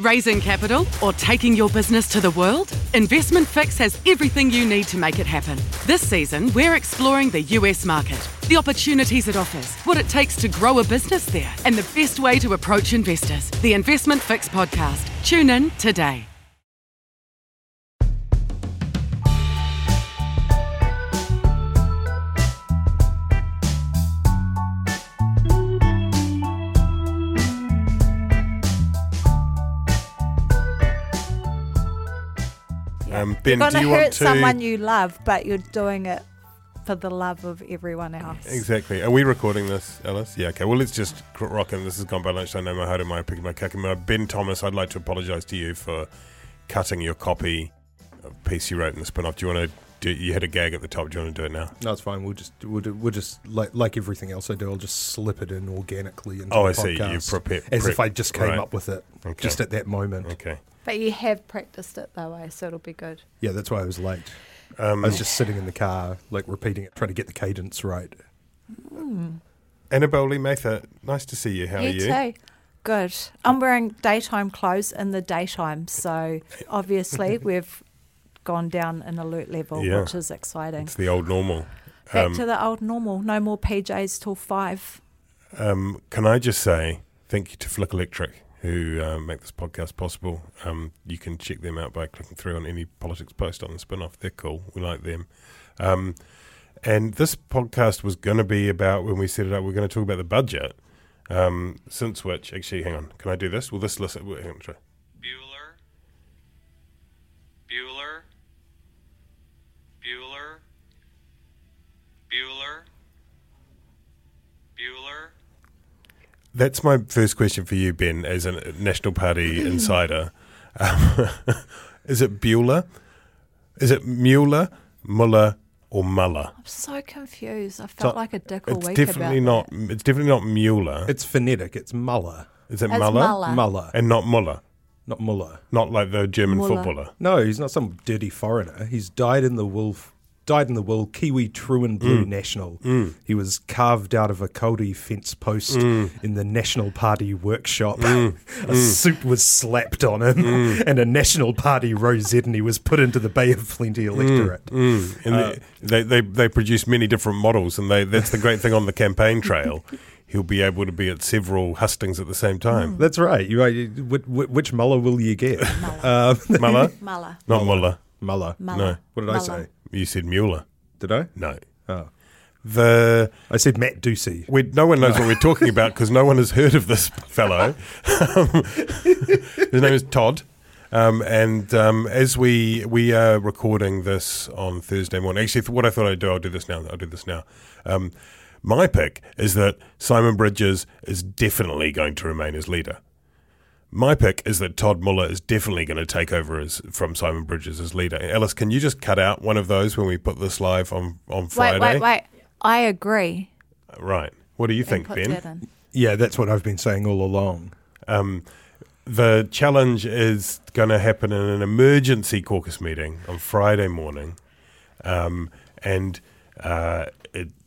Raising capital or taking your business to the world? Investment Fix has everything you need to make it happen. This season, we're exploring the US market, the opportunities it offers, what it takes to grow a business there, and the best way to approach investors. The Investment Fix podcast. Tune in today. Ben, you're going to hurt someone you love, but you're doing it for the love of everyone else. Exactly. Are we recording this, Alice? Yeah, okay. Well, let's just rock in. This is Gone By Lunchtime. No mahaere mai, piki mai kakemau. Ben Thomas, I'd like to apologise to you for cutting your copy of a piece you wrote in the spin-off. Do you want to do it? You had a gag at the top. Do you want to do it now? No, it's fine. We'll just like everything else I do, I'll just slip it in organically into the podcast. Oh, I see. You prep. As if I just came up with it just at that moment. Okay. But you have practiced it that way, so it'll be good. Yeah, that's why I was late. I was just sitting in the car, like repeating it, trying to get the cadence right. Mm. Annabelle Lee-Mather, nice to see you. How are you? You too. Good. I'm wearing daytime clothes in the daytime, so obviously we've gone down an alert level, which is exciting. It's the old normal. Back to the old normal. No more PJs till 5. Can I just say thank you to Flick Electric, who make this podcast possible. You can check them out by clicking through on any politics post on the spin-off. They're cool. We like them. And this podcast was going to be about, when we set it up, we're going to talk about the budget, since which, actually, hang on. Can I do this? Will this listen? Hang on, try. Bueller. That's my first question for you, Ben, as a National Party insider. Is it Bueller? Is it Mueller, Muller, or Muller? I'm so confused. I felt like a dick all week about not, that. It's definitely not Mueller. It's phonetic. It's Muller. Is it Muller? Muller. And not Muller? Not Muller. Not like the German footballer? No, he's not some dirty foreigner. He's died in the wool, Kiwi true and blue national. Mm. He was carved out of a Kauri fence post in the National Party workshop. A suit was slapped on him and a National Party rosette, and he was put into the Bay of Plenty electorate. And they produce many different models, and that's the great thing on the campaign trail. He'll be able to be at several hustings at the same time. That's right. Which Muller will you get? Muller? Muller. Not Muller. Muller. No. What did I say? You said Mueller. Did I? No. Oh. I said Matt Ducey. No one knows what we're talking about because no one has heard of this fellow. His name is Todd. As we are recording this on Thursday morning, actually what I thought I'd do, I'll do this now. My pick is that Simon Bridges is definitely going to remain as leader. My pick is that Todd Muller is definitely going to take over from Simon Bridges as leader. Alice, can you just cut out one of those when we put this live on Friday? Wait. I agree. Right. What do you think, Ben? Yeah, that's what I've been saying all along. The challenge is going to happen in an emergency caucus meeting on Friday morning. It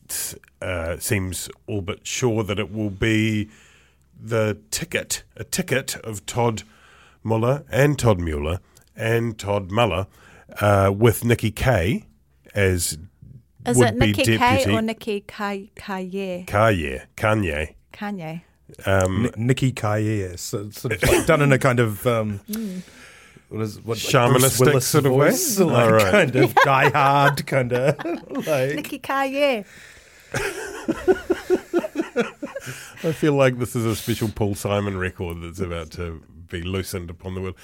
seems all but sure that it will be a ticket of Todd Muller and Todd Mueller and Todd Muller with Nikki Kaye as Is would it Nikki be deputy. Kaye or Nikki Kaye? Kanye. Nikki Kaye, sort of like done in a kind of shamanistic like sort of voice, way, like kind of diehard kind of like Nikki Kaye. I feel like this is a special Paul Simon record that's about to be loosened upon the world,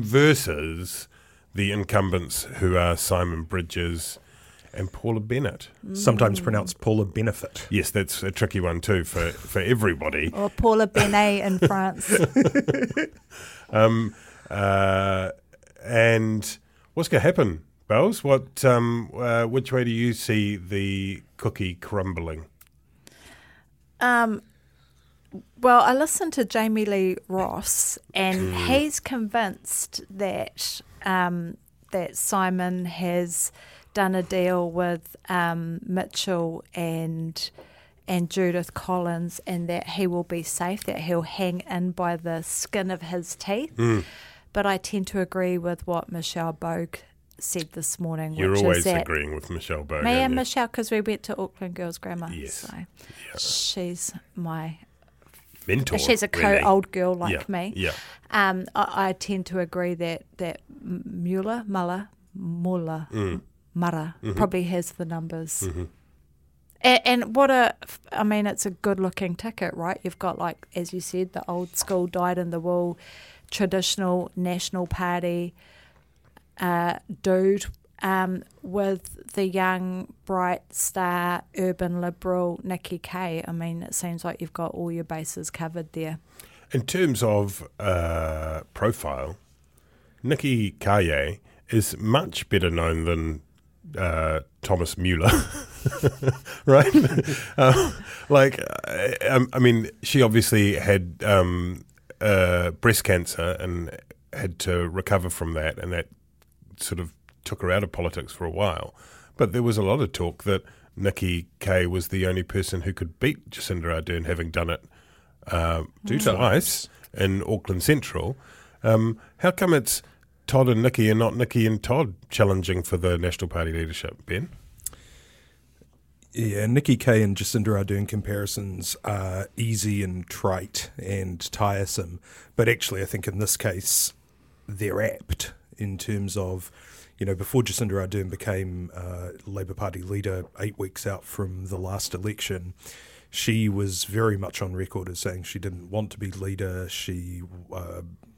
versus the incumbents who are Simon Bridges and Paula Bennett, sometimes pronounced Paula Benefit. Yes, that's a tricky one too for everybody. Or Paula Benet in France. And what's going to happen, Bells? What? Which way do you see the cookie crumbling? Well, I listened to Jamie Lee Ross, and he's convinced that that Simon has done a deal with Mitchell and Judith Collins, and that he will be safe, that he'll hang in by the skin of his teeth. Mm. But I tend to agree with what Michelle Boag said this morning. You're always agreeing with Michelle Boag. Me and Michelle, because we went to Auckland Girls Grammar. Yes. So she's my mentor. She's a old girl like me. Yeah. I tend to agree that Muller, Mara probably has the numbers. Mm-hmm. And it's a good looking ticket, right? You've got, like, as you said, the old school, dyed in the wool, traditional National Party dude with the young, bright star, urban liberal Nikki Kaye. I mean, it seems like you've got all your bases covered there. In terms of profile, Nikki Kaye is much better known than Thomas Muller, right? She obviously had breast cancer and had to recover from that, and that sort of took her out of politics for a while. But there was a lot of talk that Nikki Kaye was the only person who could beat Jacinda Ardern, having done it twice in Auckland Central. How come it's Todd and Nikki and not Nikki and Todd challenging for the National Party leadership, Ben? Yeah, Nikki Kaye and Jacinda Ardern comparisons are easy and trite and tiresome, but actually I think in this case they're apt in terms of, before Jacinda Ardern became Labour Party leader 8 weeks out from the last election, she was very much on record as saying she didn't want to be leader,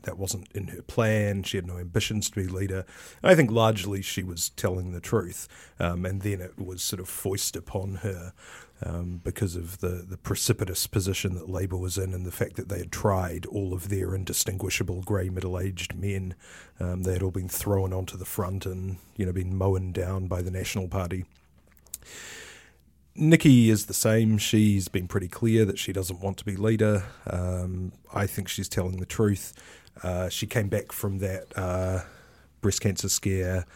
that wasn't in her plan, she had no ambitions to be leader. And I think largely she was telling the truth, and then it was sort of foisted upon her because of the precipitous position that Labour was in and the fact that they had tried all of their indistinguishable grey middle-aged men. They had all been thrown onto the front and been mown down by the National Party. Nikki is the same. She's been pretty clear that she doesn't want to be leader. I think she's telling the truth. She came back from that breast cancer scare.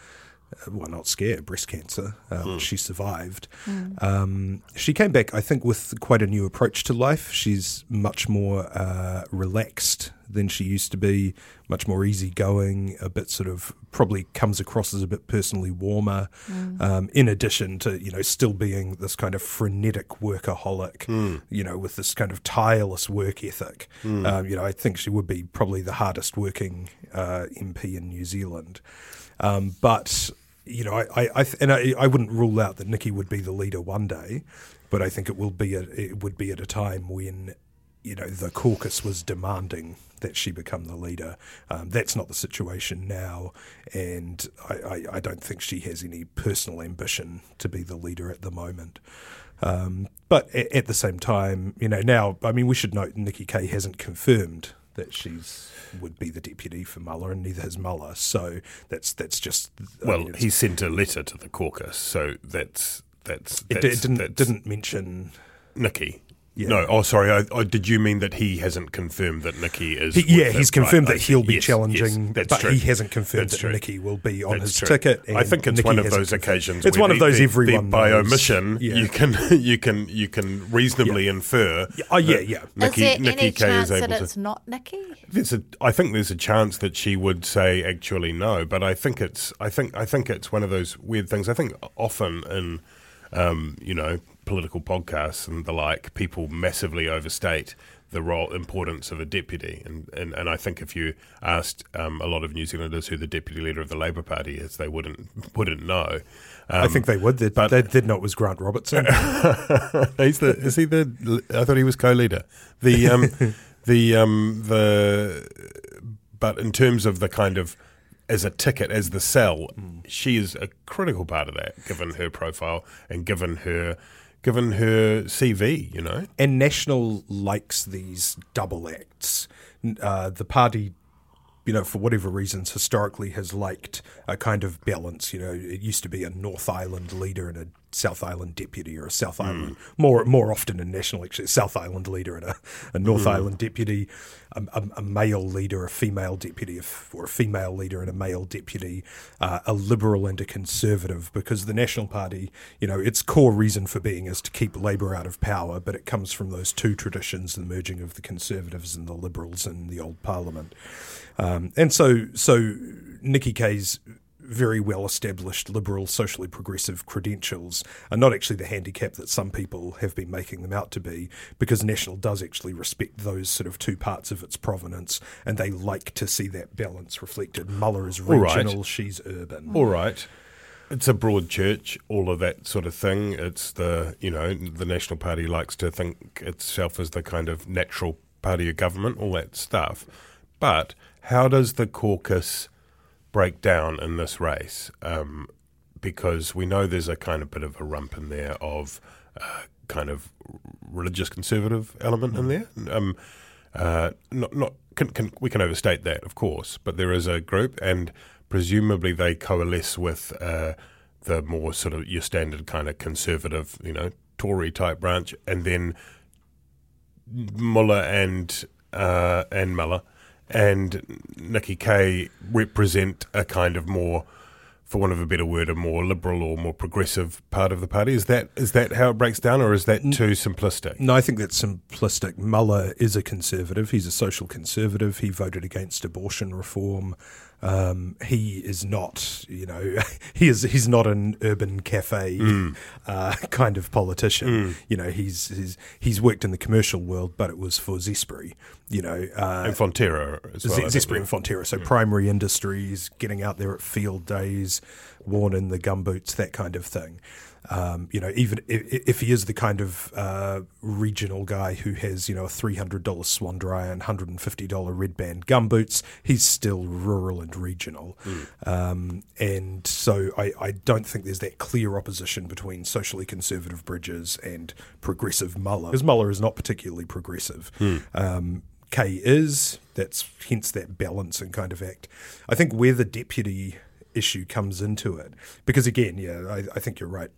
Breast cancer. She survived. She came back, I think, with quite a new approach to life. She's much more relaxed than she used to be, much more easygoing, a bit sort of probably comes across as a bit personally warmer, in addition to, still being this kind of frenetic workaholic, with this kind of tireless work ethic. I think she would be probably the hardest working MP in New Zealand. I wouldn't rule out that Nikki would be the leader one day, but I think it would be at a time when, the caucus was demanding that she become the leader. That's not the situation now, and I don't think she has any personal ambition to be the leader at the moment. But at the same time, now, we should note Nikki Kaye hasn't confirmed that she's would be the deputy for Muller, and neither has Muller. So that's just. He sent a letter to the caucus, so it didn't mention Nikki. Yeah. No, sorry. Did you mean that he hasn't confirmed that Nikki is? He's confirmed that he'll be challenging, but true. He hasn't confirmed that Nikki will be on his ticket. I think it's one of those occasions. It's one of those everyone by omission. Yeah. You can reasonably infer. Nikki Kaye is able to. It's not Nikki. I think there's a chance that she would say actually no, but I think it's one of those weird things. I think often in political podcasts and the like, people massively overstate the importance of a deputy. And I think if you asked a lot of New Zealanders who the deputy leader of the Labour Party is, they wouldn't know. I think they would. But they did know it was Grant Robertson. I thought he was co-leader. But in terms of the kind of as a ticket, as the sell, she is a critical part of that, given her profile and given her CV, you know. And National likes these double acts. The party, you know, for whatever reasons, historically has liked a kind of balance. You know, it used to be a North Island leader and a South Island deputy, or a South Island, more often in National, actually, a South Island leader and a North Island deputy, a male leader, a female deputy, or a female leader and a male deputy, a Liberal and a Conservative, because the National Party, you know, its core reason for being is to keep Labour out of power, but it comes from those two traditions, the merging of the Conservatives and the Liberals in the old Parliament. And so Nikki Kaye's very well-established Liberal, socially progressive credentials are not actually the handicap that some people have been making them out to be, because National does actually respect those sort of two parts of its provenance, and they like to see that balance reflected. Muller is regional, she's urban. All right. It's a broad church, all of that sort of thing. It's the, you know, the National Party likes to think itself as the kind of natural party of government, all that stuff. But how does the caucus break down in this race, because we know there's a kind of bit of a rump in there of kind of religious conservative element in there. We can overstate that, of course, but there is a group, and presumably they coalesce with the more sort of your standard kind of conservative, you know, Tory type branch, and then Muller and Muller and Nikki Kaye represent a kind of more, for want of a better word, a more liberal or more progressive part of the party. Is that how it breaks down, or is that too simplistic? No, I think that's simplistic. Muller is a conservative. He's a social conservative. He voted against abortion reform. He is not, you know, he's not an urban cafe kind of politician. You know, he's worked in the commercial world, but it was for Zespri, you know. And Fonterra as well. Zespri and Fonterra, so primary industries, getting out there at field days, worn in the gumboots, that kind of thing. You know, even if he is the kind of regional guy who has, you know, a $300 swan dryer and $150 red band gumboots, he's still rural and regional. And so I don't think there's that clear opposition between socially conservative Bridges and progressive Muller, because Muller is not particularly progressive. Kaye is, that's hence that balance and kind of act. I think where the deputy issue comes into it, because again, I think you're right.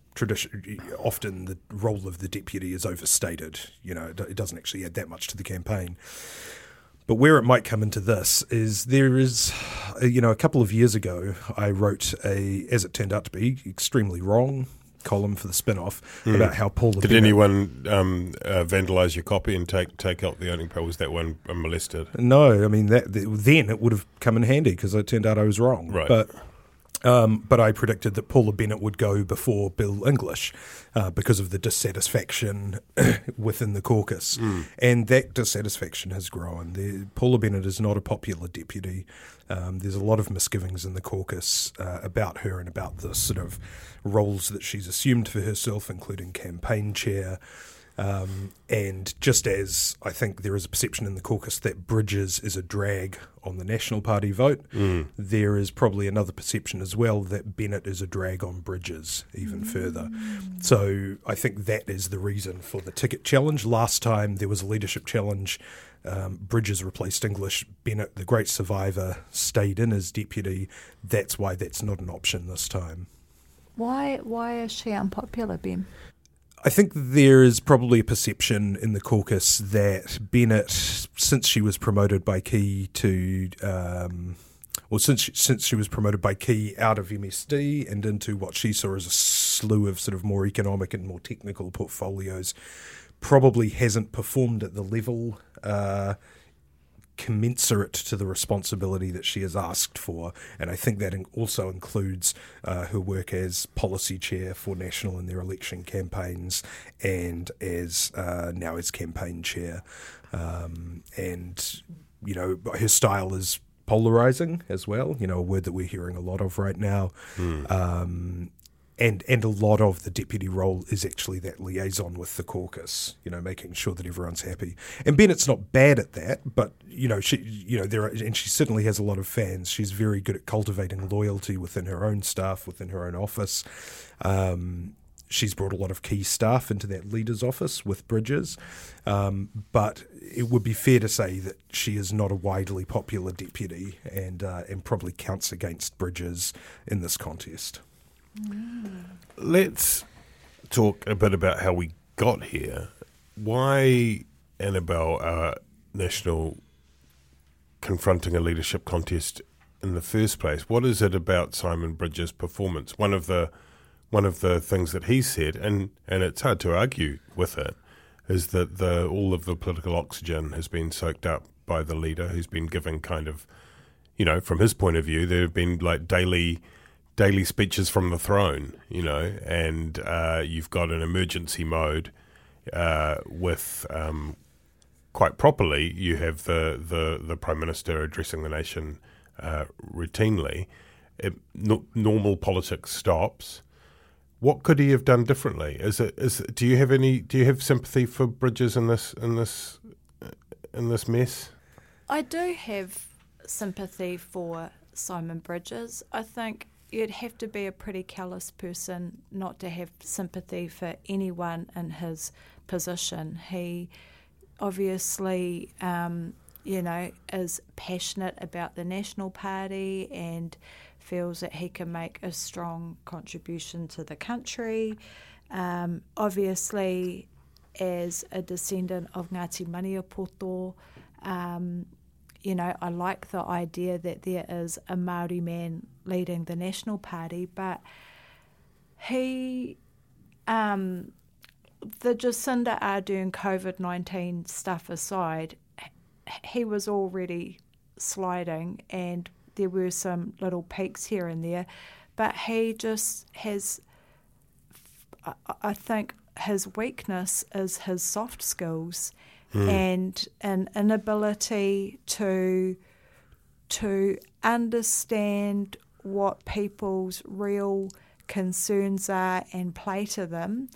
Often the role of the deputy is overstated. You know, it doesn't actually add that much to the campaign. But where it might come into this is there is, you know, a couple of years ago, I wrote a, as it turned out to be, extremely wrong column for the spin-off about how Paula Bennett... Did anyone vandalise your copy and take out the owning power? Was that one molested? No, I mean, then it would have come in handy, because it turned out I was wrong. Right. But I predicted that Paula Bennett would go before Bill English because of the dissatisfaction within the caucus. And that dissatisfaction has grown. Paula Bennett is not a popular deputy. There's a lot of misgivings in the caucus about her and about the sort of roles that she's assumed for herself, including campaign chair. And just as I think there is a perception in the caucus that Bridges is a drag on the National Party vote, there is probably another perception as well that Bennett is a drag on Bridges even further. So I think that is the reason for the ticket challenge. Last time there was a leadership challenge, Bridges replaced English. Bennett, the great survivor, stayed in as deputy. That's why that's not an option this time. Why is she unpopular, Ben? I think there is probably a perception in the caucus that Bennett, since she was promoted by Kaye to, since she was promoted by Kaye out of MSD and into what she saw as a slew of sort of more economic and more technical portfolios, probably hasn't performed at the level commensurate to the responsibility that she is asked for. And I think that also includes her work as policy chair for National in their election campaigns, and as now as campaign chair. And, you know, her style is polarising as well, you know, a word that we're hearing a lot of right now. And a lot of the deputy role is actually that liaison with the caucus, you know, making sure that everyone's happy. And Bennett's not bad at that, but, you know, she certainly has a lot of fans. She's very good at cultivating loyalty within her own staff, within her own office. She's brought a lot of key staff into that leader's office with Bridges, but it would be fair to say that she is not a widely popular deputy, and probably counts against Bridges in this contest. Let's talk a bit about how we got here. Why, Annabelle, are National confronting a leadership contest in the first place? What is it about Simon Bridges' performance? One of the things that he said, and it's hard to argue with it, is that all of the political oxygen has been soaked up by the leader, who's been giving kind of, you know, from his point of view, there have been like daily speeches from the throne, you know, and you've got an emergency mode with quite properly you have the Prime Minister addressing the nation routinely. Normal politics stops. What could he have done differently? Do you have sympathy for Bridges in this mess? I do have sympathy for Simon Bridges. I think you'd have to be a pretty callous person not to have sympathy for anyone in his position. He obviously, is passionate about the National Party and feels that he can make a strong contribution to the country. Obviously, as a descendant of Ngati Maniapoto, I like the idea that there is a Māori man leading the National Party, but the Jacinda Ardern COVID-19 stuff aside, he was already sliding and there were some little peaks here and there, but he just has, I think his weakness is his soft skills. And an inability to understand what people's real concerns are and play to them,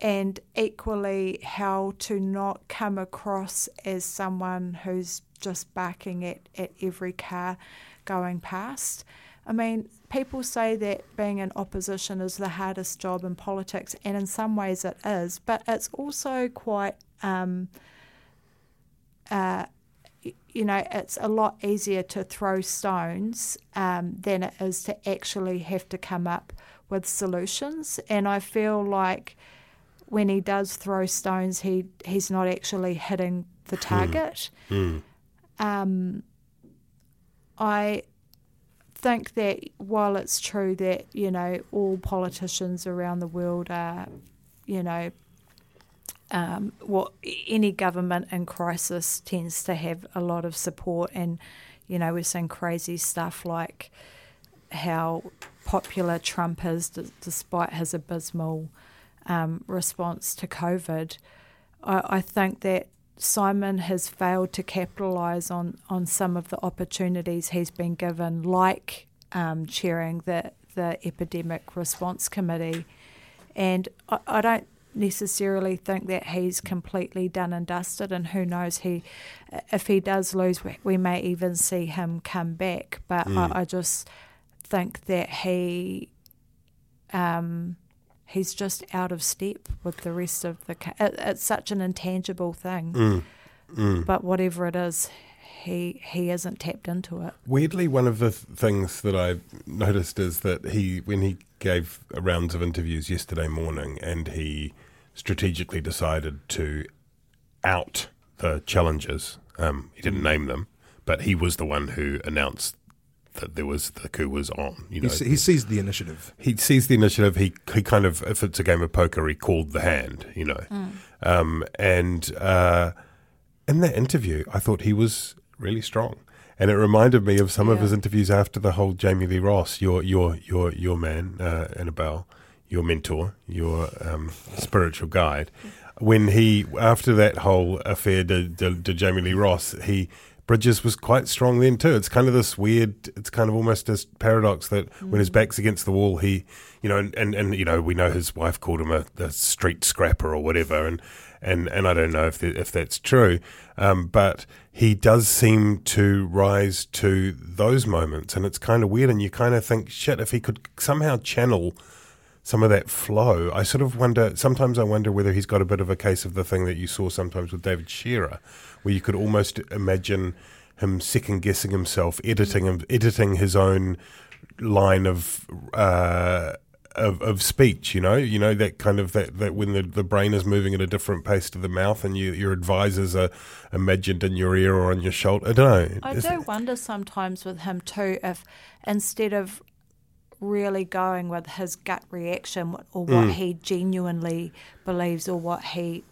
and equally how to not come across as someone who's just barking at every car going past. I mean, people say that being in opposition is the hardest job in politics, and in some ways it is, but it's also quite... it's a lot easier to throw stones than it is to actually have to come up with solutions. And I feel like when he does throw stones, he's not actually hitting the target. I think that while it's true that, you know, all politicians around the world are, you know, any government in crisis tends to have a lot of support, and, you know, we're seeing crazy stuff like how popular Trump is despite his abysmal response to COVID. I think that Simon has failed to capitalise on some of the opportunities he's been given, like chairing the Epidemic Response Committee, and I don't necessarily think that he's completely done and dusted, and who knows, if he does lose, we may even see him come back, but I just think that he's just out of step with the rest of the it's such an intangible thing, but whatever it is, he isn't tapped into it. Weirdly, one of the things that I noticed is that when he gave rounds of interviews yesterday morning and he strategically decided to out the challengers. He didn't name them, but he was the one who announced that the coup was on. You know, he seized the initiative. He kind of, if it's a game of poker, he called the hand. You know, in that interview, I thought he was really strong, and it reminded me of some of his interviews after the whole Jamie Lee Ross, your man, Annabelle, your mentor, your spiritual guide. When he, after that whole affair to Jamie Lee Ross, he Bridges was quite strong then too. It's kind of this weird, it's kind of almost this paradox that when his back's against the wall, he, you know, and you know, we know his wife called him a street scrapper or whatever, and I don't know if that's true, but he does seem to rise to those moments, and it's kind of weird, and you kind of think, shit, if he could somehow channel some of that flow. I sort of wonder, sometimes I wonder whether he's got a bit of a case of the thing that you saw sometimes with David Shearer, where you could almost imagine him second-guessing himself, editing his own line of speech, you know, that kind of, that when the brain is moving at a different pace to the mouth and your advisors are imagined in your ear or on your shoulder. I don't know. I do wonder sometimes with him too if instead of really going with his gut reaction or what he genuinely believes or what he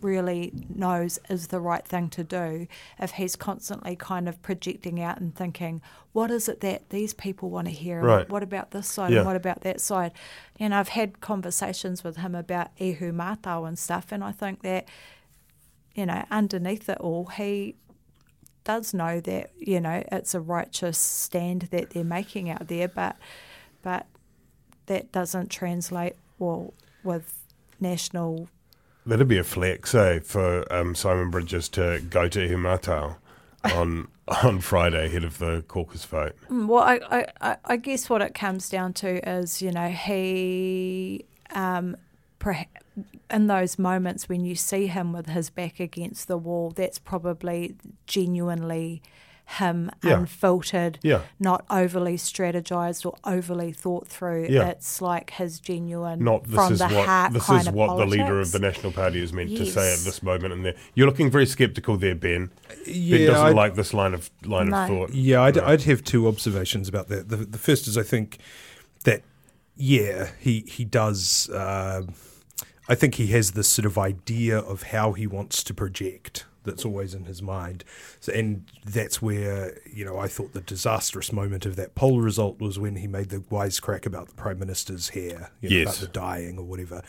really knows is the right thing to do, if he's constantly kind of projecting out and thinking, what is it that these people want to hear? Right. What about this side and what about that side? And I've had conversations with him about Ihumātao and stuff, and I think that, you know, underneath it all, he does know that, you know, it's a righteous stand that they're making out there, but that doesn't translate well with national. That'd be a flex, for Simon Bridges to go to Ihumātao on Friday ahead of the caucus vote. Well, I guess what it comes down to is, you know, he in those moments when you see him with his back against the wall, that's probably genuinely him, unfiltered, not overly strategized or overly thought through. It's like his genuine, not this from is the what, heart this kind is of what politics. The leader of the National Party is meant to say at this moment. And you're looking very sceptical there, Ben. Yeah, Ben doesn't like this line of thought. Yeah, I'd have two observations about that. The first is I think that he does. I think he has this sort of idea of how he wants to project. That's always in his mind. So, and that's where, you know, I thought the disastrous moment of that poll result was when he made the wisecrack about the Prime Minister's hair, you know, about the dyeing or whatever.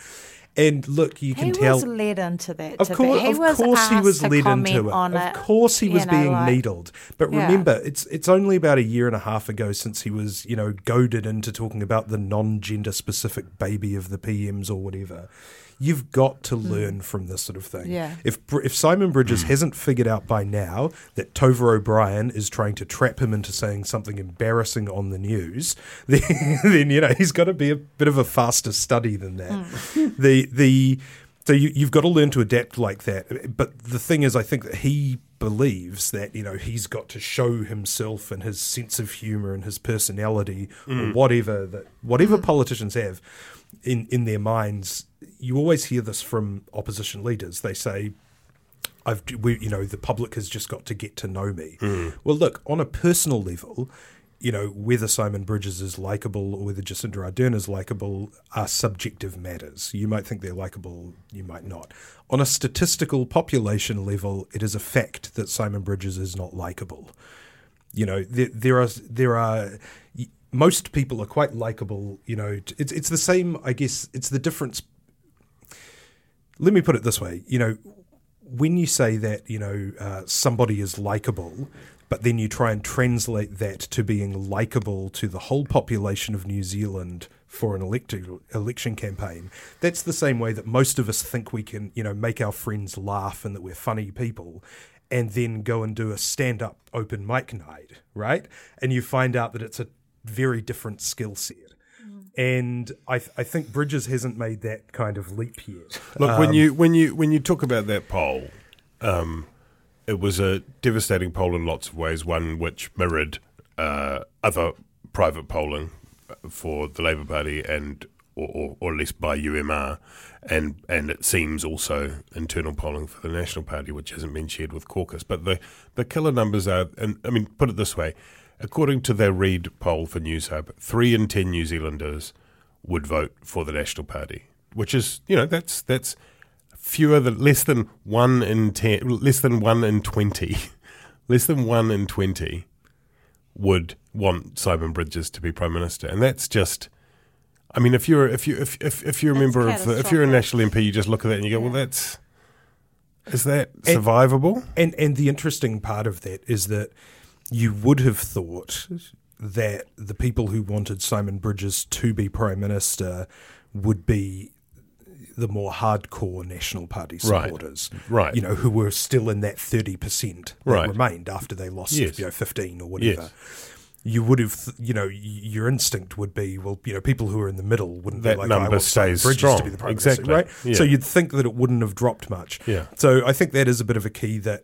And look, you can tell. He was led into that. Of course he was being needled. But remember, it's only about a year and a half ago since he was, you know, goaded into talking about the non-gender specific baby of the PMs or whatever. You've got to learn from this sort of thing. Yeah. If Simon Bridges hasn't figured out by now that Tova O'Brien is trying to trap him into saying something embarrassing on the news, then you know he's got to be a bit of a faster study than that. Mm. So you've got to learn to adapt like that. But the thing is, I think that he believes that, you know, he's got to show himself and his sense of humour and his personality or whatever that politicians have in their minds. You always hear this from opposition leaders. They say, you know, the public has just got to get to know me. Mm. Well, look, on a personal level, you know, whether Simon Bridges is likeable or whether Jacinda Ardern is likeable are subjective matters. You might think they're likeable, you might not. On a statistical population level, it is a fact that Simon Bridges is not likeable. You know, there are most people are quite likeable. You know, it's the same, I guess, it's the difference. Let me put it this way, you know, when you say that, you know, somebody is likeable, but then you try and translate that to being likeable to the whole population of New Zealand for an election campaign, that's the same way that most of us think we can, you know, make our friends laugh and that we're funny people, and then go and do a stand-up open mic night, right? And you find out that it's a very different skill set. And I think Bridges hasn't made that kind of leap yet. Look, when you talk about that poll, it was a devastating poll in lots of ways. One which mirrored other private polling for the Labour Party, and or at least by UMR, and it seems also internal polling for the National Party, which hasn't been shared with caucus. But the killer numbers are, and I mean, put it this way. According to their Reid poll for NewsHub, 3 in 10 New Zealanders would vote for the National Party, which is, you know, that's less than 1 in 10, less than 1 in 20, less than 1 in 20 would want Simon Bridges to be Prime Minister, and that's just. I mean, if you're a member of if you're a National MP, you just look at that and you go, well, that's. Is that survivable? And the interesting part of that is that you would have thought that the people who wanted Simon Bridges to be Prime Minister would be the more hardcore National Party supporters, right? You know, who were still in that 30% that remained after they lost, 15 or whatever. Yes. You would have, your instinct would be, people who are in the middle wouldn't that be like, number I want stays Bridges strong. To be the Prime Minister, right? Yeah. So you'd think that it wouldn't have dropped much. Yeah. So I think that is a bit of a key that,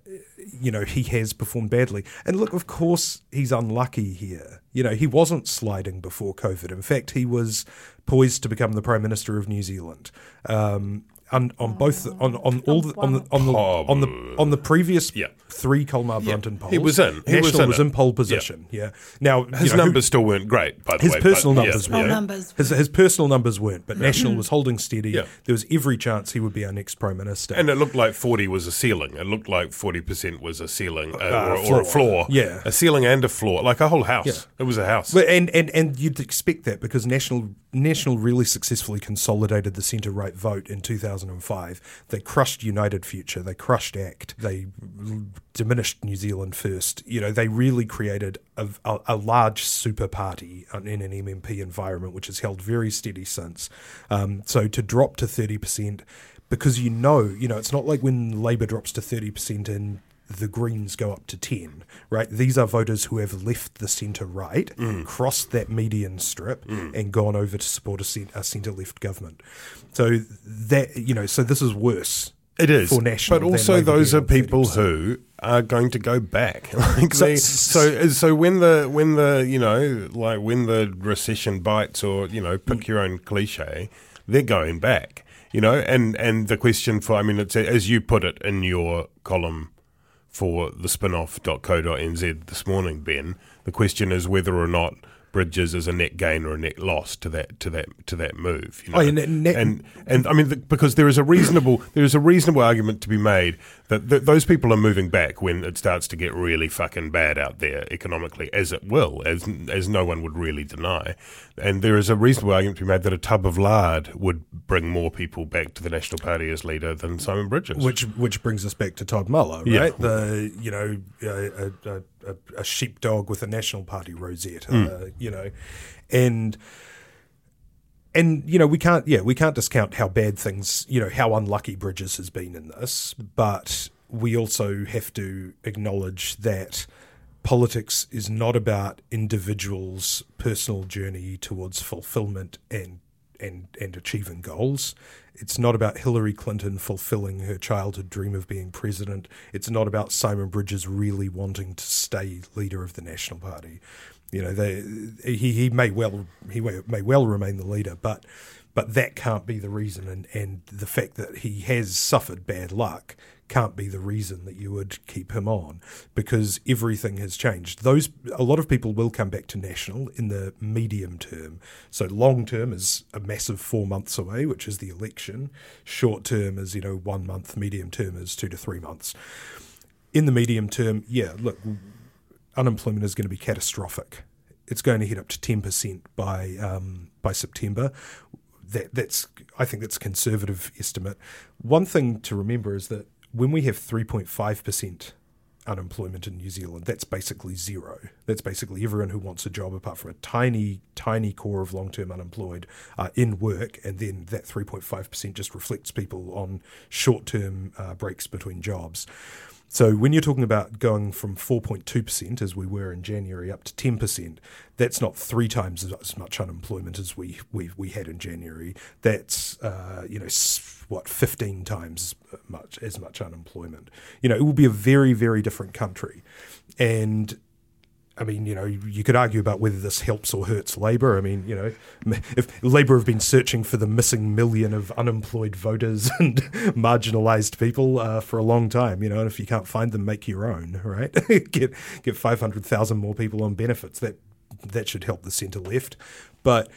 he has performed badly. And look, of course, he's unlucky here. He wasn't sliding before COVID. In fact, he was poised to become the Prime Minister of New Zealand. On the previous three Colmar Brunton polls, he was in pole position. Yeah. Now his numbers still weren't great. By the way, his personal numbers weren't. His personal numbers weren't, but National was holding steady. Yeah. There was every chance he would be our next Prime Minister, and it looked like 40 was a ceiling. It looked like 40% was a ceiling or a floor. Yeah, a ceiling and a floor, like a whole house. Yeah. It was a house. But, and you'd expect that because National really successfully consolidated the centre-right vote in 2005. They crushed United Future. They crushed ACT. They diminished New Zealand First. They really created a large super party in an MMP environment, which has held very steady since. So to drop to 30%, because it's not like when Labour drops to 30% in the Greens go up to 10, right? These are voters who have left the centre-right, crossed that median strip, and gone over to support a centre-left government. So that, so this is worse. It is. For National. But also those are people 30%. Who are going to go back. When the recession bites or, pick your own cliche, they're going back, and the question for, it's as you put it in your column for the spinoff.co.nz this morning, Ben, the question is whether or not Bridges is a net gain or a net loss to that move. Because there is a reasonable argument to be made that those people are moving back when it starts to get really fucking bad out there economically, as it will, as no one would really deny. And there is a reasonable argument to be made that a tub of lard would bring more people back to the National Party as leader than Simon Bridges. Which brings us back to Todd Muller, right? Yeah. A sheepdog with a National Party rosette, we can't discount how bad things, how unlucky Bridges has been in this, but we also have to acknowledge that politics is not about individuals' personal journey towards fulfillment and achieving goals. It's not about Hillary Clinton fulfilling her childhood dream of being president. It's not about Simon Bridges really wanting to stay leader of the National Party. He may well remain the leader, but that can't be the reason. And the fact that he has suffered bad luck can't be the reason that you would keep him on, because everything has changed. A lot of people will come back to National in the medium term. So long term is a massive 4 months away, which is the election. Short term is 1 month. Medium term is 2 to 3 months. In the medium term, unemployment is going to be catastrophic. It's going to hit up to 10% by September. I think that's a conservative estimate. One thing to remember is that when we have 3.5% unemployment in New Zealand, that's basically zero. That's basically everyone who wants a job, apart from a tiny, tiny core of long-term unemployed, are in work, and then that 3.5% just reflects people on short-term breaks between jobs. So when you're talking about going from 4.2%, as we were in January, up to 10%, that's not 3 times as much unemployment as we had in January. That's 15 times as much unemployment. It will be a very, very different country. And you could argue about whether this helps or hurts Labour. If Labour have been searching for the missing million of unemployed voters and marginalised people for a long time, and if you can't find them, make your own, right? Get 500,000 more people on benefits. That should help the centre left, but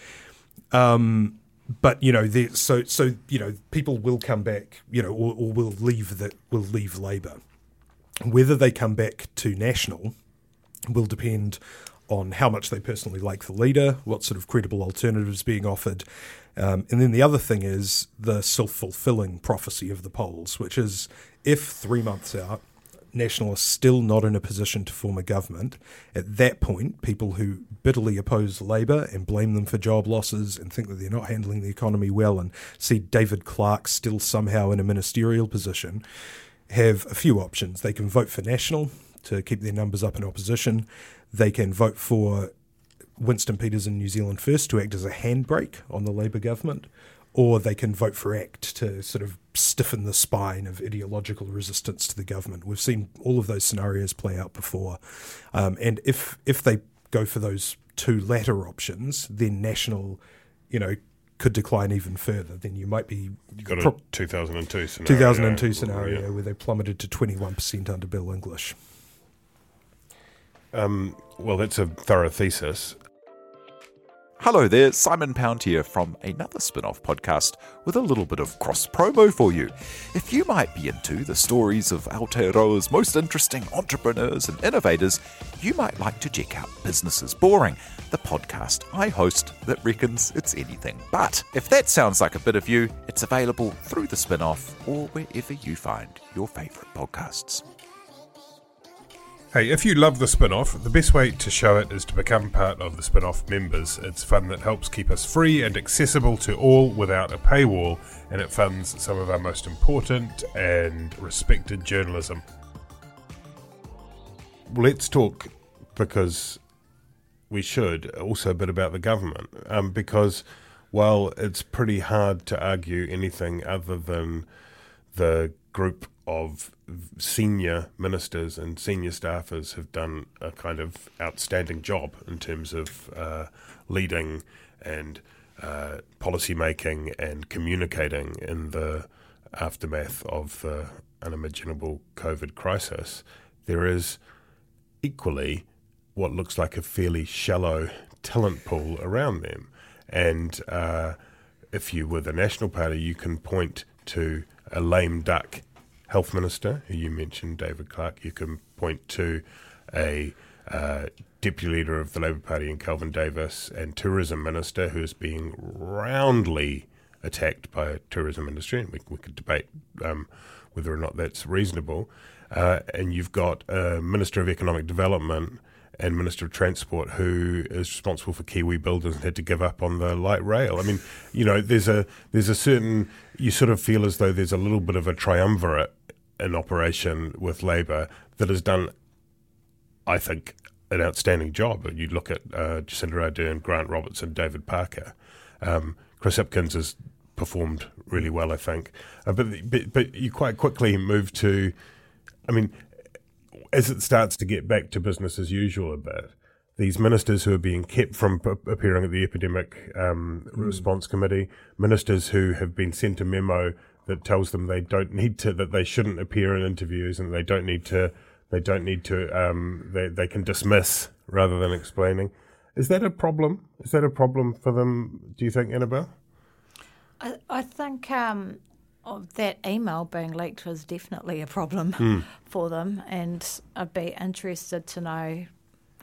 people will come back, or will leave Labour. Whether they come back to National will depend on how much they personally like the leader, what sort of credible alternatives being offered. And then the other thing is the self-fulfilling prophecy of the polls, which is if 3 months out, Nationalists still not in a position to form a government, at that point, people who bitterly oppose Labour and blame them for job losses and think that they're not handling the economy well and see David Clark still somehow in a ministerial position have a few options. They can vote for National to keep their numbers up in opposition. They can vote for Winston Peters in New Zealand First to act as a handbrake on the Labour government, or they can vote for ACT to sort of stiffen the spine of ideological resistance to the government. We've seen all of those scenarios play out before. And if they go for those two latter options, then National, could decline even further. Then you might be... You've got a 2002 scenario. 2002 scenario, yeah, where they plummeted to 21% under Bill English. Well, that's a thorough thesis. Hello there, Simon Pound here from another spin-off podcast with a little bit of cross-promo for you. If you might be into the stories of Aotearoa's most interesting entrepreneurs and innovators, you might like to check out Business is Boring, the podcast I host that reckons it's anything. But if that sounds like a bit of you, it's available through the spin-off or wherever you find your favourite podcasts. Hey, if you love the spin-off, the best way to show it is to become part of the spin-off members. It's fun that helps keep us free and accessible to all without a paywall, and it funds some of our most important and respected journalism. Let's talk, because we should, also a bit about the government, because while it's pretty hard to argue anything other than the group of senior ministers and senior staffers have done a kind of outstanding job in terms of leading and policy making and communicating in the aftermath of the unimaginable COVID crisis, there is equally what looks like a fairly shallow talent pool around them. And if you were the National Party, you can point to a lame duck Health Minister, who you mentioned, David Clark. You can point to a Deputy Leader of the Labour Party in Kelvin Davis, and Tourism Minister, who is being roundly attacked by a tourism industry. And we could debate whether or not that's reasonable. And you've got a Minister of Economic Development and Minister of Transport who is responsible for Kiwi builders and had to give up on the light rail. I mean, there's a certain... You sort of feel as though there's a little bit of a triumvirate in operation with Labour that has done, I think, an outstanding job. You look at Jacinda Ardern, Grant Robertson, David Parker. Chris Hipkins has performed really well, I think. But you quite quickly move to... I mean... As it starts to get back to business as usual a bit, these ministers who are being kept from appearing at the Epidemic Response Committee, ministers who have been sent a memo that tells them they don't need to, that they shouldn't appear in interviews, and they can dismiss rather than explaining. Is that a problem? Is that a problem for them, do you think, Annabelle? I think... that email being leaked was definitely a problem for them, and I'd be interested to know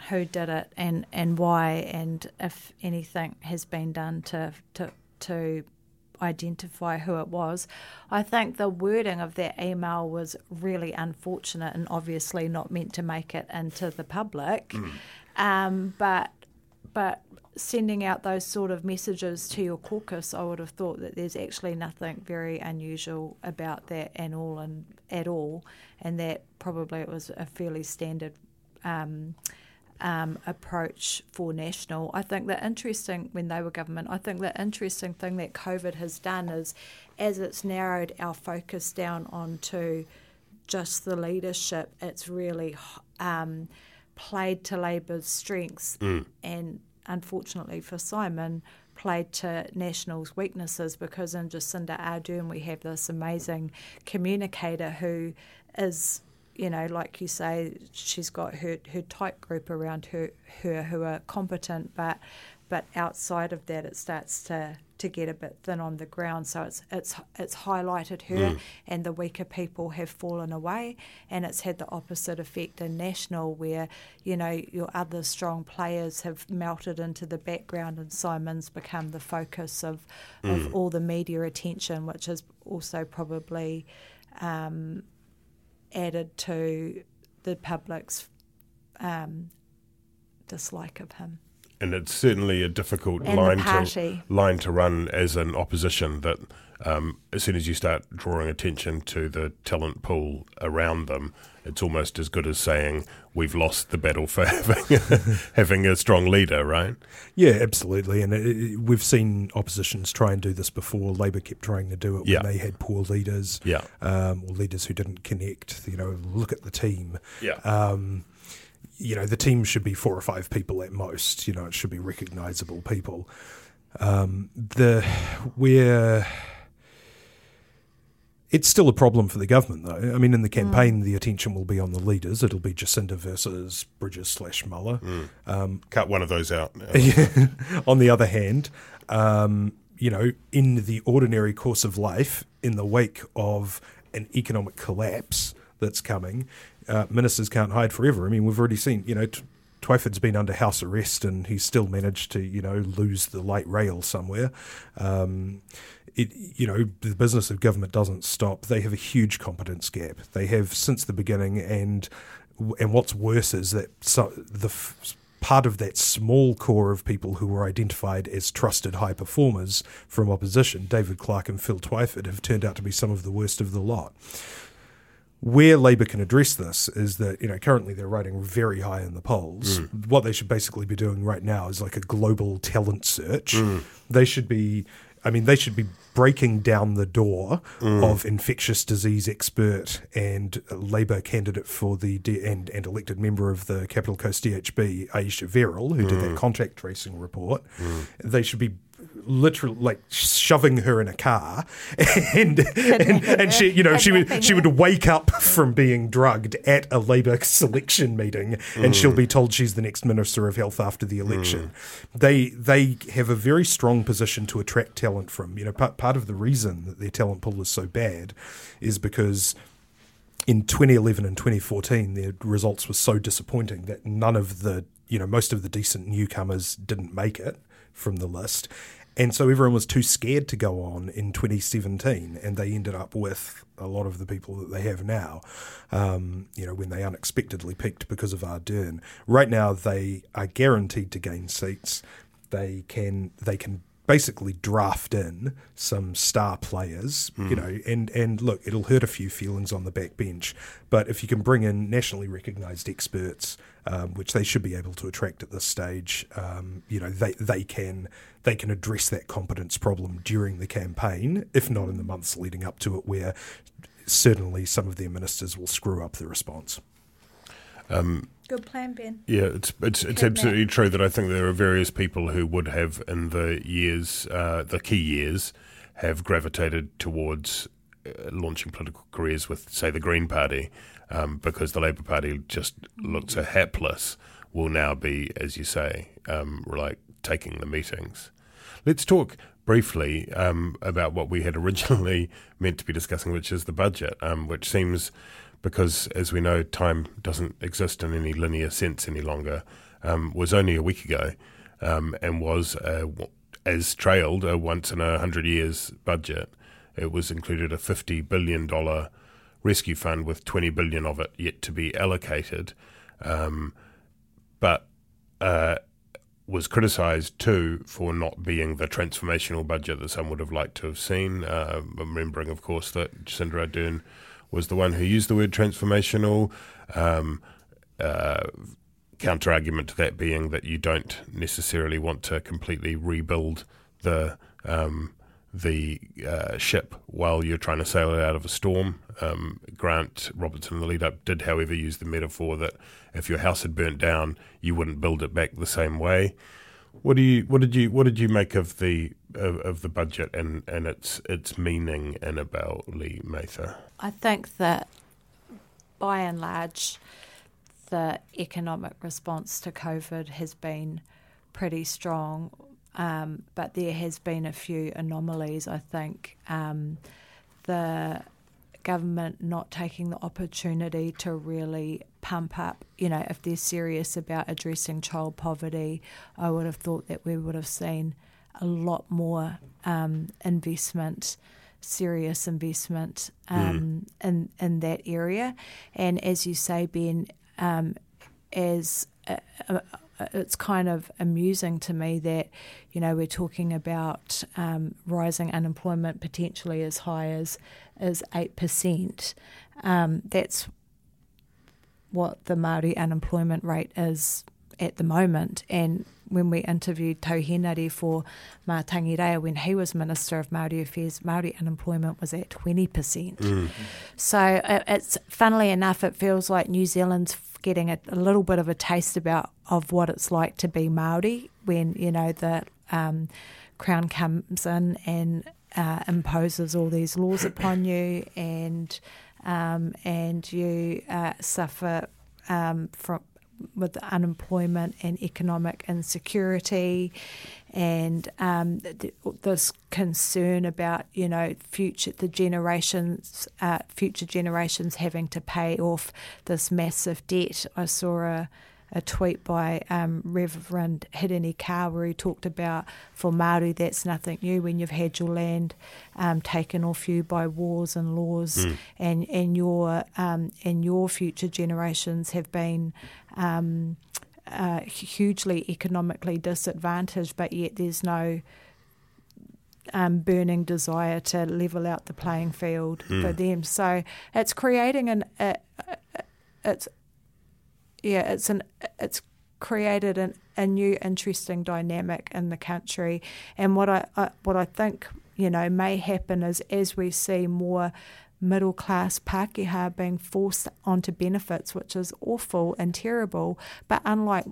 who did it and why, and if anything has been done to identify who it was. I think the wording of that email was really unfortunate and obviously not meant to make it into the public, but sending out those sort of messages to your caucus, I would have thought that there's actually nothing very unusual about that at all, and that probably it was a fairly standard approach for National. I think the interesting, when they were government, I think the interesting thing that COVID has done is, as it's narrowed our focus down onto just the leadership, it's really played to Labour's strengths and unfortunately for Simon, played to National's weaknesses, because in Jacinda Ardern we have this amazing communicator who is, you know, like you say, she's got her tight group around her who are competent, but outside of that, it starts to get a bit thin on the ground. So it's highlighted her, and the weaker people have fallen away, and it's had the opposite effect in national, where, you know, your other strong players have melted into the background, and Simon's become the focus of all the media attention, which has also probably added to the public's dislike of him. And it's certainly a difficult line to run as an opposition, that as soon as you start drawing attention to the talent pool around them, it's almost as good as saying we've lost the battle for having a strong leader, right? Yeah, absolutely. And we've seen oppositions try and do this before. Labour kept trying to do it when they had poor leaders, or leaders who didn't connect. You know, look at the team. Yeah. You know, the team should be 4 or 5 people at most. You know, it should be recognisable people. It's still a problem for the government, though. I mean, in the campaign, the attention will be on the leaders. It'll be Jacinda versus Bridges / Muller. Cut one of those out. On the other hand, you know, in the ordinary course of life, in the wake of an economic collapse that's coming, ministers can't hide forever. I mean, we've already seen, you know, Twyford's been under house arrest and he's still managed to, you know, lose the light rail somewhere. You know, the business of government doesn't stop. They have a huge competence gap. They have since the beginning, and what's worse is that part of that small core of people who were identified as trusted high performers from opposition, David Clark and Phil Twyford, have turned out to be some of the worst of the lot. Where Labour can address this is that, you know, currently they're rating very high in the polls. What they should basically be doing right now is like a global talent search. They should be, I mean, they should be breaking down the door of infectious disease expert and Labour candidate for the and elected member of the Capital Coast DHB, Aisha Verrill, who did that contact tracing report. They should be literally like shoving her in a car and she, you know, she would wake up from being drugged at a Labour selection meeting and she'll be told she's the next Minister of Health after the election. They have a very strong position to attract talent from. You know, part of the reason that their talent pool is so bad is because in 2011 and 2014 their results were so disappointing that none of the, you know, most of the decent newcomers didn't make it from the list, and so everyone was too scared to go on in 2017, and they ended up with a lot of the people that they have now, you know, when they unexpectedly peaked because of Ardern. Right now they are guaranteed to gain seats. They can basically draft in some star players, you know, and look, it'll hurt a few feelings on the back bench, but if you can bring in nationally recognised experts, which they should be able to attract at this stage, you know, they can address that competence problem during the campaign, if not in the months leading up to it, where certainly some of their ministers will screw up the response. Good plan, Ben. Yeah, it's absolutely true that I think there are various people who would have in the years, the key years, have gravitated towards launching political careers with, say, the Green Party, because the Labour Party just looked so hapless. Will now be, as you say, like taking the meetings. Let's talk briefly about what we had originally meant to be discussing, which is the budget, which seems, because as we know, time doesn't exist in any linear sense any longer, was only a week ago, and was, as trailed, a once-in-100 years budget. It was included a $50 billion rescue fund with $20 billion of it yet to be allocated, but was criticised too for not being the transformational budget that some would have liked to have seen, remembering, of course, that Jacinda Ardern was the one who used the word transformational. Counter-argument to that being that you don't necessarily want to completely rebuild the ship while you're trying to sail it out of a storm. Grant Robertson in the lead-up did, however, use the metaphor that if your house had burnt down, you wouldn't build it back the same way. What did you make of the budget and its meaning, Annabelle Lee-Mather? I think that by and large, the economic response to COVID has been pretty strong, but there has been a few anomalies, I think. The government not taking the opportunity to really pump up, you know, if they're serious about addressing child poverty, I would have thought that we would have seen a lot more investment, serious investment in that area. And as you say, Ben, it's kind of amusing to me that, you know, we're talking about rising unemployment potentially as high as 8%. That's what the Māori unemployment rate is at the moment. And when we interviewed Tau Henare for Mā Tangi Rea when he was Minister of Māori Affairs, Māori unemployment was at 20%. So it's, funnily enough, it feels like New Zealand's getting a little bit of a taste of what it's like to be Māori when, you know, the Crown comes in and imposes all these laws upon you, and you suffer with unemployment and economic insecurity, and this concern about, you know, future generations having to pay off this massive debt. I saw a tweet by Reverend Hirene Ka where he talked about, for Māori, that's nothing new when you've had your land taken off you by wars and laws, and your future generations have been hugely economically disadvantaged, but yet there's no burning desire to level out the playing field for them. So it's creating it's created a new interesting dynamic in the country. And what I think, you know, may happen is, as we see more middle class Pākehā being forced onto benefits, which is awful and terrible, but unlike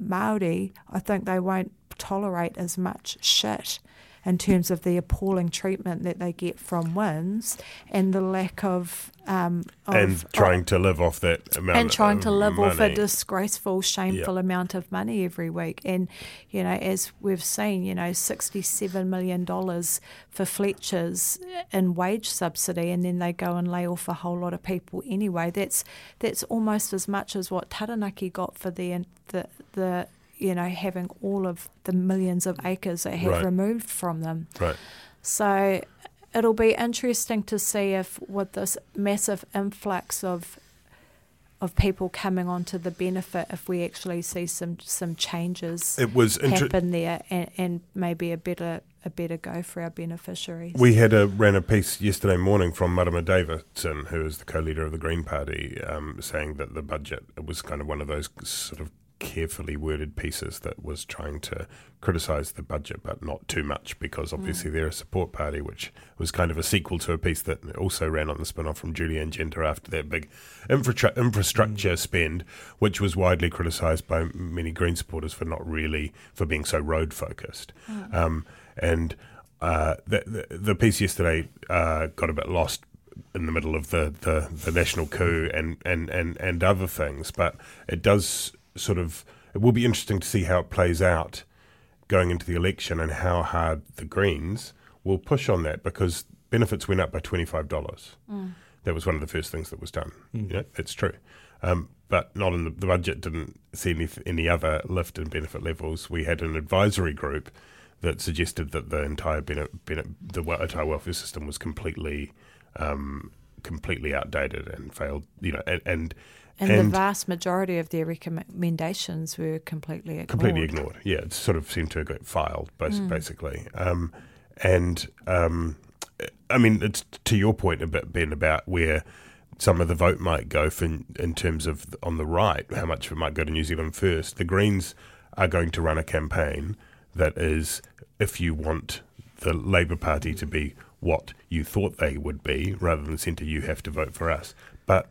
Māori, I think they won't tolerate as much shit in terms of the appalling treatment that they get from WINS and the lack of trying to live off a disgraceful, shameful amount of money every week. And, you know, as we've seen, you know, $67 million for Fletchers in wage subsidy, and then they go and lay off a whole lot of people anyway. That's almost as much as what Taranaki got for the you know, having all of the millions of acres they have removed from them. Right. So it'll be interesting to see if, with this massive influx of people coming onto the benefit, if we actually see some changes happen there, and maybe a better go for our beneficiaries. We ran a piece yesterday morning from Marama Davidson, who is the co-leader of the Green Party, saying that the budget was kind of one of those sort of carefully worded pieces that was trying to criticise the budget, but not too much, because obviously they're a support party, which was kind of a sequel to a piece that also ran on the spin-off from Julian Genter after that big infrastructure spend, which was widely criticised by many Green supporters for being so road-focused. The piece yesterday got a bit lost in the middle of the national coup and other things, but it does... it will be interesting to see how it plays out going into the election and how hard the Greens will push on that, because benefits went up by $25. That was one of the first things that was done. Yeah, that's true. But not in the budget didn't see any other lift in benefit levels. We had an advisory group that suggested that the entire welfare system was completely outdated and failed, you know, and the vast majority of their recommendations were completely ignored. Yeah, it sort of seemed to get filed, basically. I mean, it's to your point a bit, Ben, about where some of the vote might go for in terms of on the right, how much of it might go to New Zealand First. The Greens are going to run a campaign that is, if you want the Labour Party to be what you thought they would be, rather than centre, you have to vote for us. But...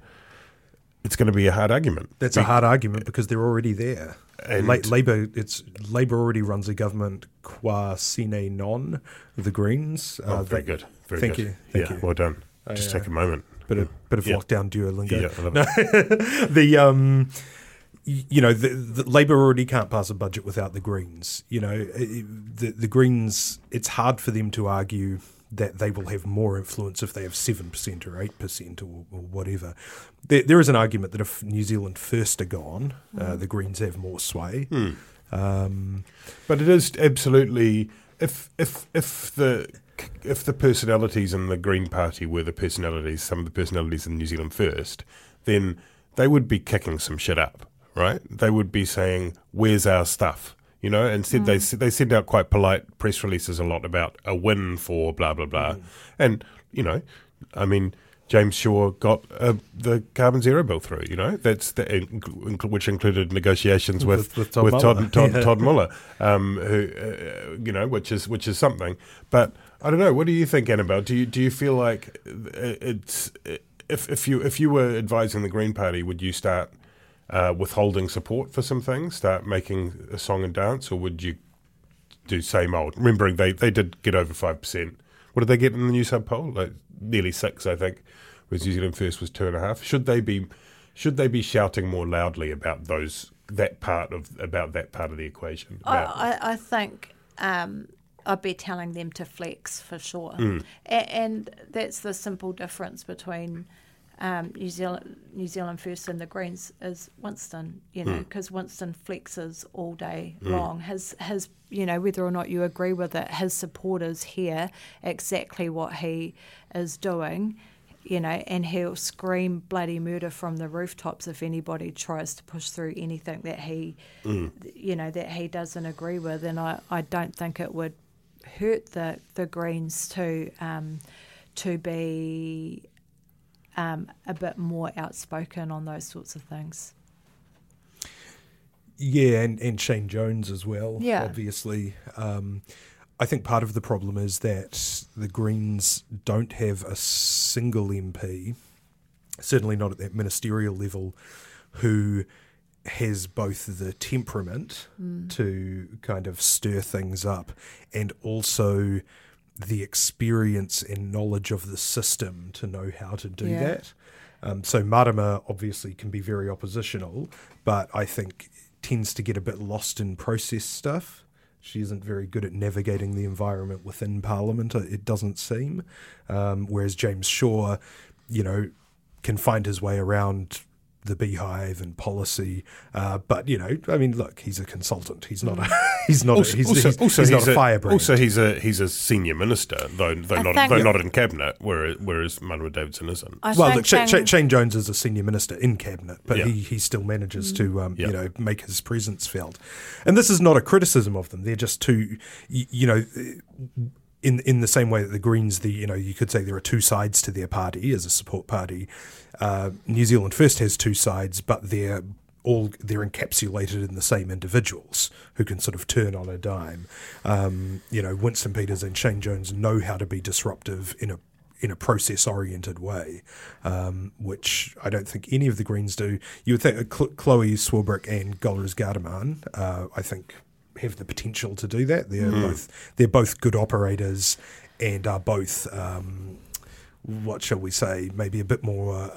it's going to be a hard argument. That's a hard argument because they're already there. And Labour already runs a government qua sine non, the Greens. Very good. Thank you. Well done. Just take a moment. bit of lockdown Duolingo. Yeah, the Labour already can't pass a budget without the Greens. You know, the Greens, it's hard for them to argue that they will have more influence if they have 7% or 8% or whatever. There is an argument that if New Zealand first are gone, the Greens have more sway. Mm. But it is absolutely if the personalities in the Green Party were some of the personalities in New Zealand first, then they would be kicking some shit up, right? They would be saying, "Where's our stuff?" You know, instead they send out quite polite press releases a lot about a win for blah blah blah, and you know, I mean, James Shaw got the carbon zero bill through. You know, that's which included negotiations with Todd Muller, who you know, which is something. But I don't know. What do you think, Annabelle? Do you feel like it's if you were advising the Green Party, would you start withholding support for some things, start making a song and dance, or would you do same old? Remembering they did get over 5%. What did they get in the new sub poll? Like nearly 6%, I think. Whereas New Zealand First was 2.5%. Should they be shouting more loudly about that part of the equation? I think I'd be telling them to flex for sure, and that's the simple difference between New Zealand First and the Greens is Winston, you know, because Winston flexes all day long. His, you know, whether or not you agree with it, his supporters hear exactly what he is doing, you know, and he'll scream bloody murder from the rooftops if anybody tries to push through anything that he, you know, that he doesn't agree with. And I don't think it would hurt the Greens to be a bit more outspoken on those sorts of things. Yeah, and Shane Jones as well, obviously. I think part of the problem is that the Greens don't have a single MP, certainly not at that ministerial level, who has both the temperament to kind of stir things up and also the experience and knowledge of the system to know how to do that. So Marama obviously can be very oppositional, but I think tends to get a bit lost in process stuff. She isn't very good at navigating the environment within Parliament, it doesn't seem. Whereas James Shaw, you know, can find his way around the beehive and policy, but you know, I mean, look, he's a consultant. He's not a firebrand. Also, he's a senior minister, though not in cabinet, whereas Marama Davidson isn't. Shane Jones is a senior minister in cabinet, but he still manages to you know, make his presence felt. And this is not a criticism of them. They're just two, you know. In the same way that the Greens, you know, you could say there are two sides to their party as a support party. New Zealand First has two sides, but they're encapsulated in the same individuals who can sort of turn on a dime. You know, Winston Peters and Shane Jones know how to be disruptive in a process-oriented way, which I don't think any of the Greens do. You would think Chloe Swarbrick and Golres Gardaman, I think, have the potential to do that. They're both good operators and are both what shall we say, maybe a bit more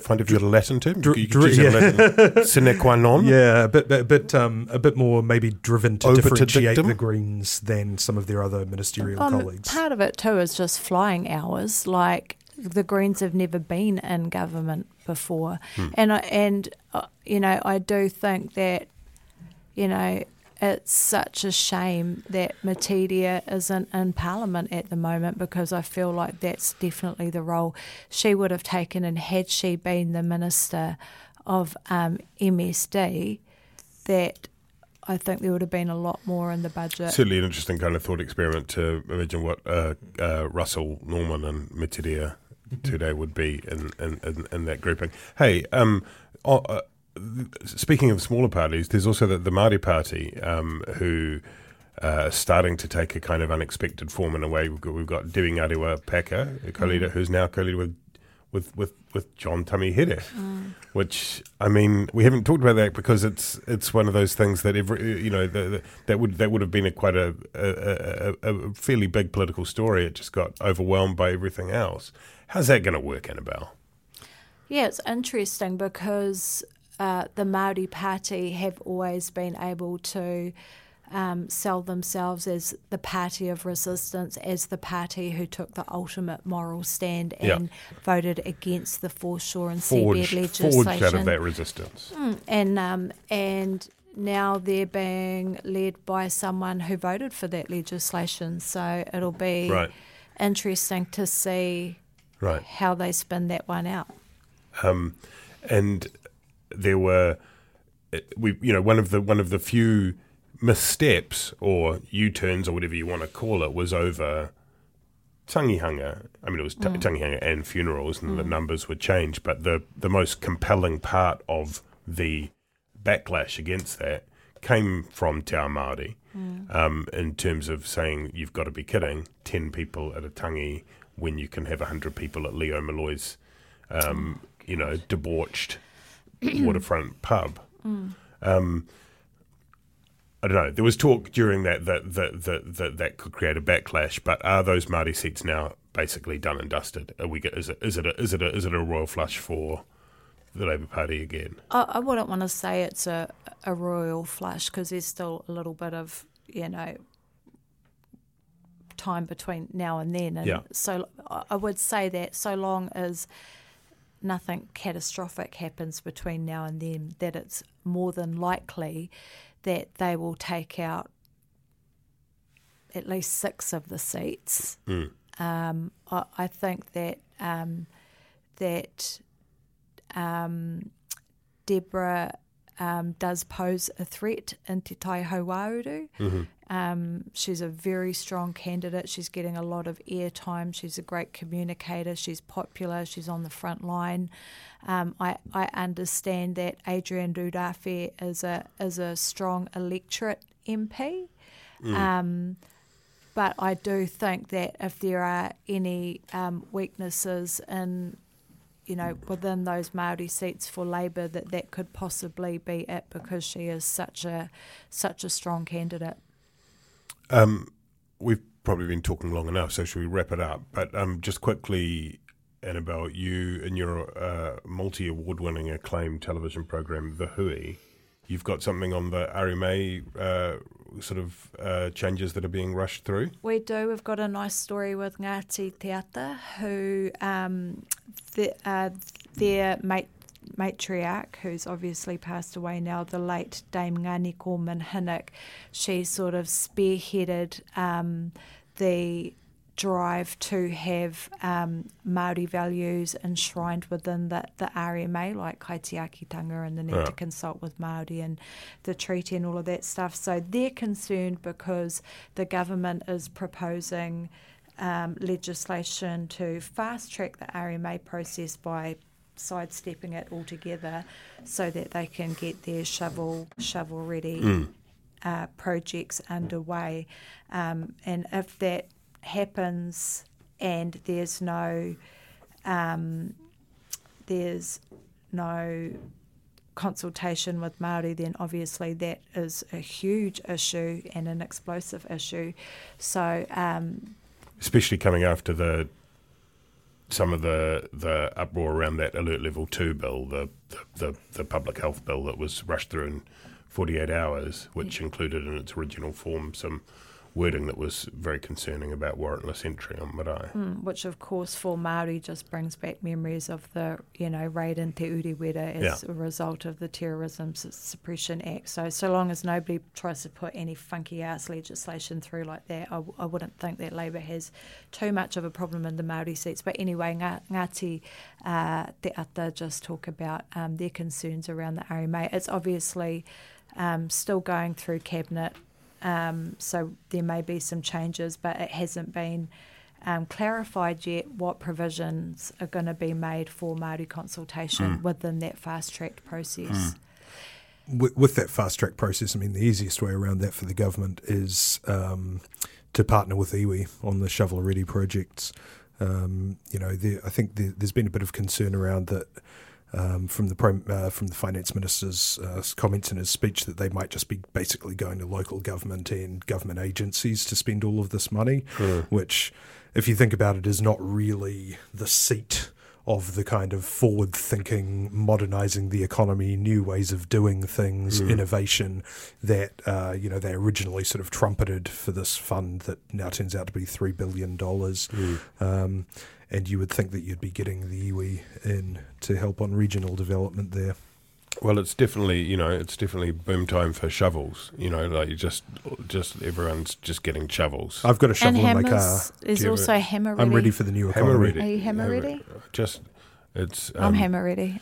find a good Latin term. Latin. Sine qua non. Yeah, a bit more maybe driven to differentiate the Greens than some of their other ministerial colleagues. Part of it too is just flying hours. Like the Greens have never been in government before, and you know, I do think that, you know, it's such a shame that Metiria isn't in Parliament at the moment, because I feel like that's definitely the role she would have taken, and had she been the Minister of MSD, that I think there would have been a lot more in the budget. Certainly an interesting kind of thought experiment to imagine what Russell, Norman and Metiria today would be in that grouping. Hey, speaking of smaller parties, there's also the Māori Party, who are starting to take a kind of unexpected form in a way. We've got Debbie Ngāti Wā Pākehā, a co-leader, who's now co-leader with with John Tami Here, which, I mean, we haven't talked about that because it's one of those things that every, you know, that would have been quite a fairly big political story. It just got overwhelmed by everything else. How's that going to work, Annabelle? Yeah, it's interesting because the Māori Party have always been able to sell themselves as the party of resistance, as the party who took the ultimate moral stand and voted against the foreshore and seabed legislation. Forged out of that resistance. And now they're being led by someone who voted for that legislation. So it'll be interesting to see how they spin that one out. And there were, one of the few missteps or U-turns or whatever you want to call it was over tangihanga. I mean, it was tangihanga and funerals, and the numbers were changed, but the most compelling part of the backlash against that came from Te Ao Māori, in terms of saying, you've got to be kidding, 10 people at a tangi when you can have 100 people at Leo Malloy's, debauched waterfront pub. I don't know. There was talk during that could create a backlash, but are those Māori seats now basically done and dusted? Is it a royal flush for the Labour Party again? I wouldn't want to say it's a royal flush because there's still a little bit of time between now and then, and so I would say that so long as nothing catastrophic happens between now and then, that it's more than likely that they will take out at least 6 of the seats. I think that Deborah does pose a threat in Te Tai Hauwauru. She's a very strong candidate. She's getting a lot of airtime. She's a great communicator. She's popular. She's on the front line. I understand that Adrian Rudafe is a strong electorate MP. But I do think that if there are any weaknesses in within those Māori seats for Labour, that could possibly be it because she is such a strong candidate. We've probably been talking long enough, so should we wrap it up? But just quickly, Annabelle, you in your multi-award-winning acclaimed television programme, The Hui, you've got something on the RMA changes that are being rushed through? We do. We've got a nice story with Ngāti Te Ata, who their matriarch, who's obviously passed away now, the late Dame Ngāniko Minhinnick, she sort of spearheaded the drive to have Māori values enshrined within the RMA, like kaitiakitanga and the need to consult with Māori and the treaty and all of that stuff. So they're concerned because the government is proposing legislation to fast-track the RMA process by sidestepping it altogether so that they can get their shovel-ready projects underway. And if that happens and there's no consultation with Māori, then obviously that is a huge issue and an explosive issue. So especially coming after some of the uproar around that Alert Level 2 bill, the public health bill that was rushed through in 48 hours, which included in its original form some wording that was very concerning about warrantless entry on marae. Which, of course, for Māori just brings back memories of the, raid in Te Uriwera as a result of the Terrorism Suppression Act. So long as nobody tries to put any funky-ass legislation through like that, I wouldn't think that Labour has too much of a problem in the Māori seats. But anyway, Ngāti Te Ata just talk about their concerns around the RMA. It's obviously still going through Cabinet, so there may be some changes, but it hasn't been clarified yet what provisions are going to be made for Māori consultation within that fast-track process. With that fast-track process, I mean, the easiest way around that for the government is to partner with iwi on the shovel-ready projects. I think there's been a bit of concern around that from the finance minister's comments in his speech that they might just be basically going to local government and government agencies to spend all of this money, which, if you think about it, is not really the seat of the kind of forward-thinking, modernising the economy, new ways of doing things, innovation that they originally sort of trumpeted for this fund that now turns out to be $3 billion. And you would think that you'd be getting the iwi in to help on regional development there. Well, it's definitely boom time for shovels. Just everyone's just getting shovels. I've got a shovel and in my car. There's also hammer ready. I'm ready for the new economy. Are you hammer ready? I'm hammer ready.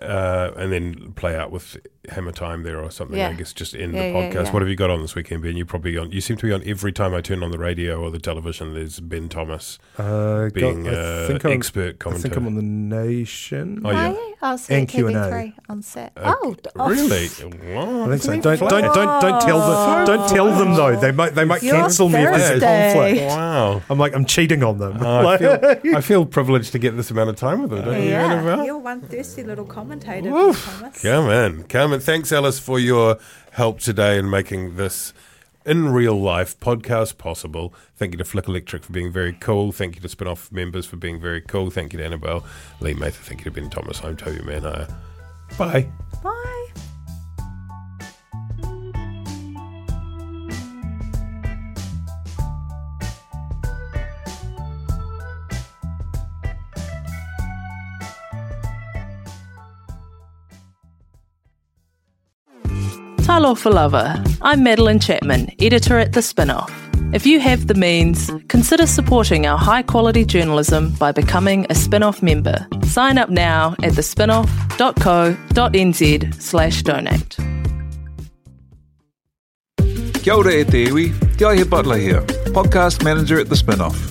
And then play out with hammer time there or something. Yeah. I guess just end the podcast. Yeah. What have you got on this weekend, Ben? You seem to be on every time I turn on the radio or the television. There's Ben Thomas being an expert commentator. I think I'm on The Nation. Oh yeah, and Q&A on set. Really? What? I think so. Don't tell them. Don't tell them though. They might cancel me if there's a conflict. Wow. I'm cheating on them. I feel privileged to get this amount of time with them. Don't you, Annabelle? You're one thirsty little commentator, Ben Thomas. Come on. Thanks, Alice, for your help today in making this in real life podcast possible. Thank you to Flick Electric for being very cool. Thank you to Spinoff members for being very cool. Thank you to Annabelle Lee-Mather. Thank you to Ben Thomas. I'm Toby Manaya. Bye. Bye. Hello for lover. I'm Madeline Chapman, editor at The Spinoff. If you have the means, consider supporting our high-quality journalism by becoming a Spinoff member. Sign up now at thespinoff.co.nz/donate. Kia ora e te iwi, Te Aihe Butler here, podcast manager at The Spinoff.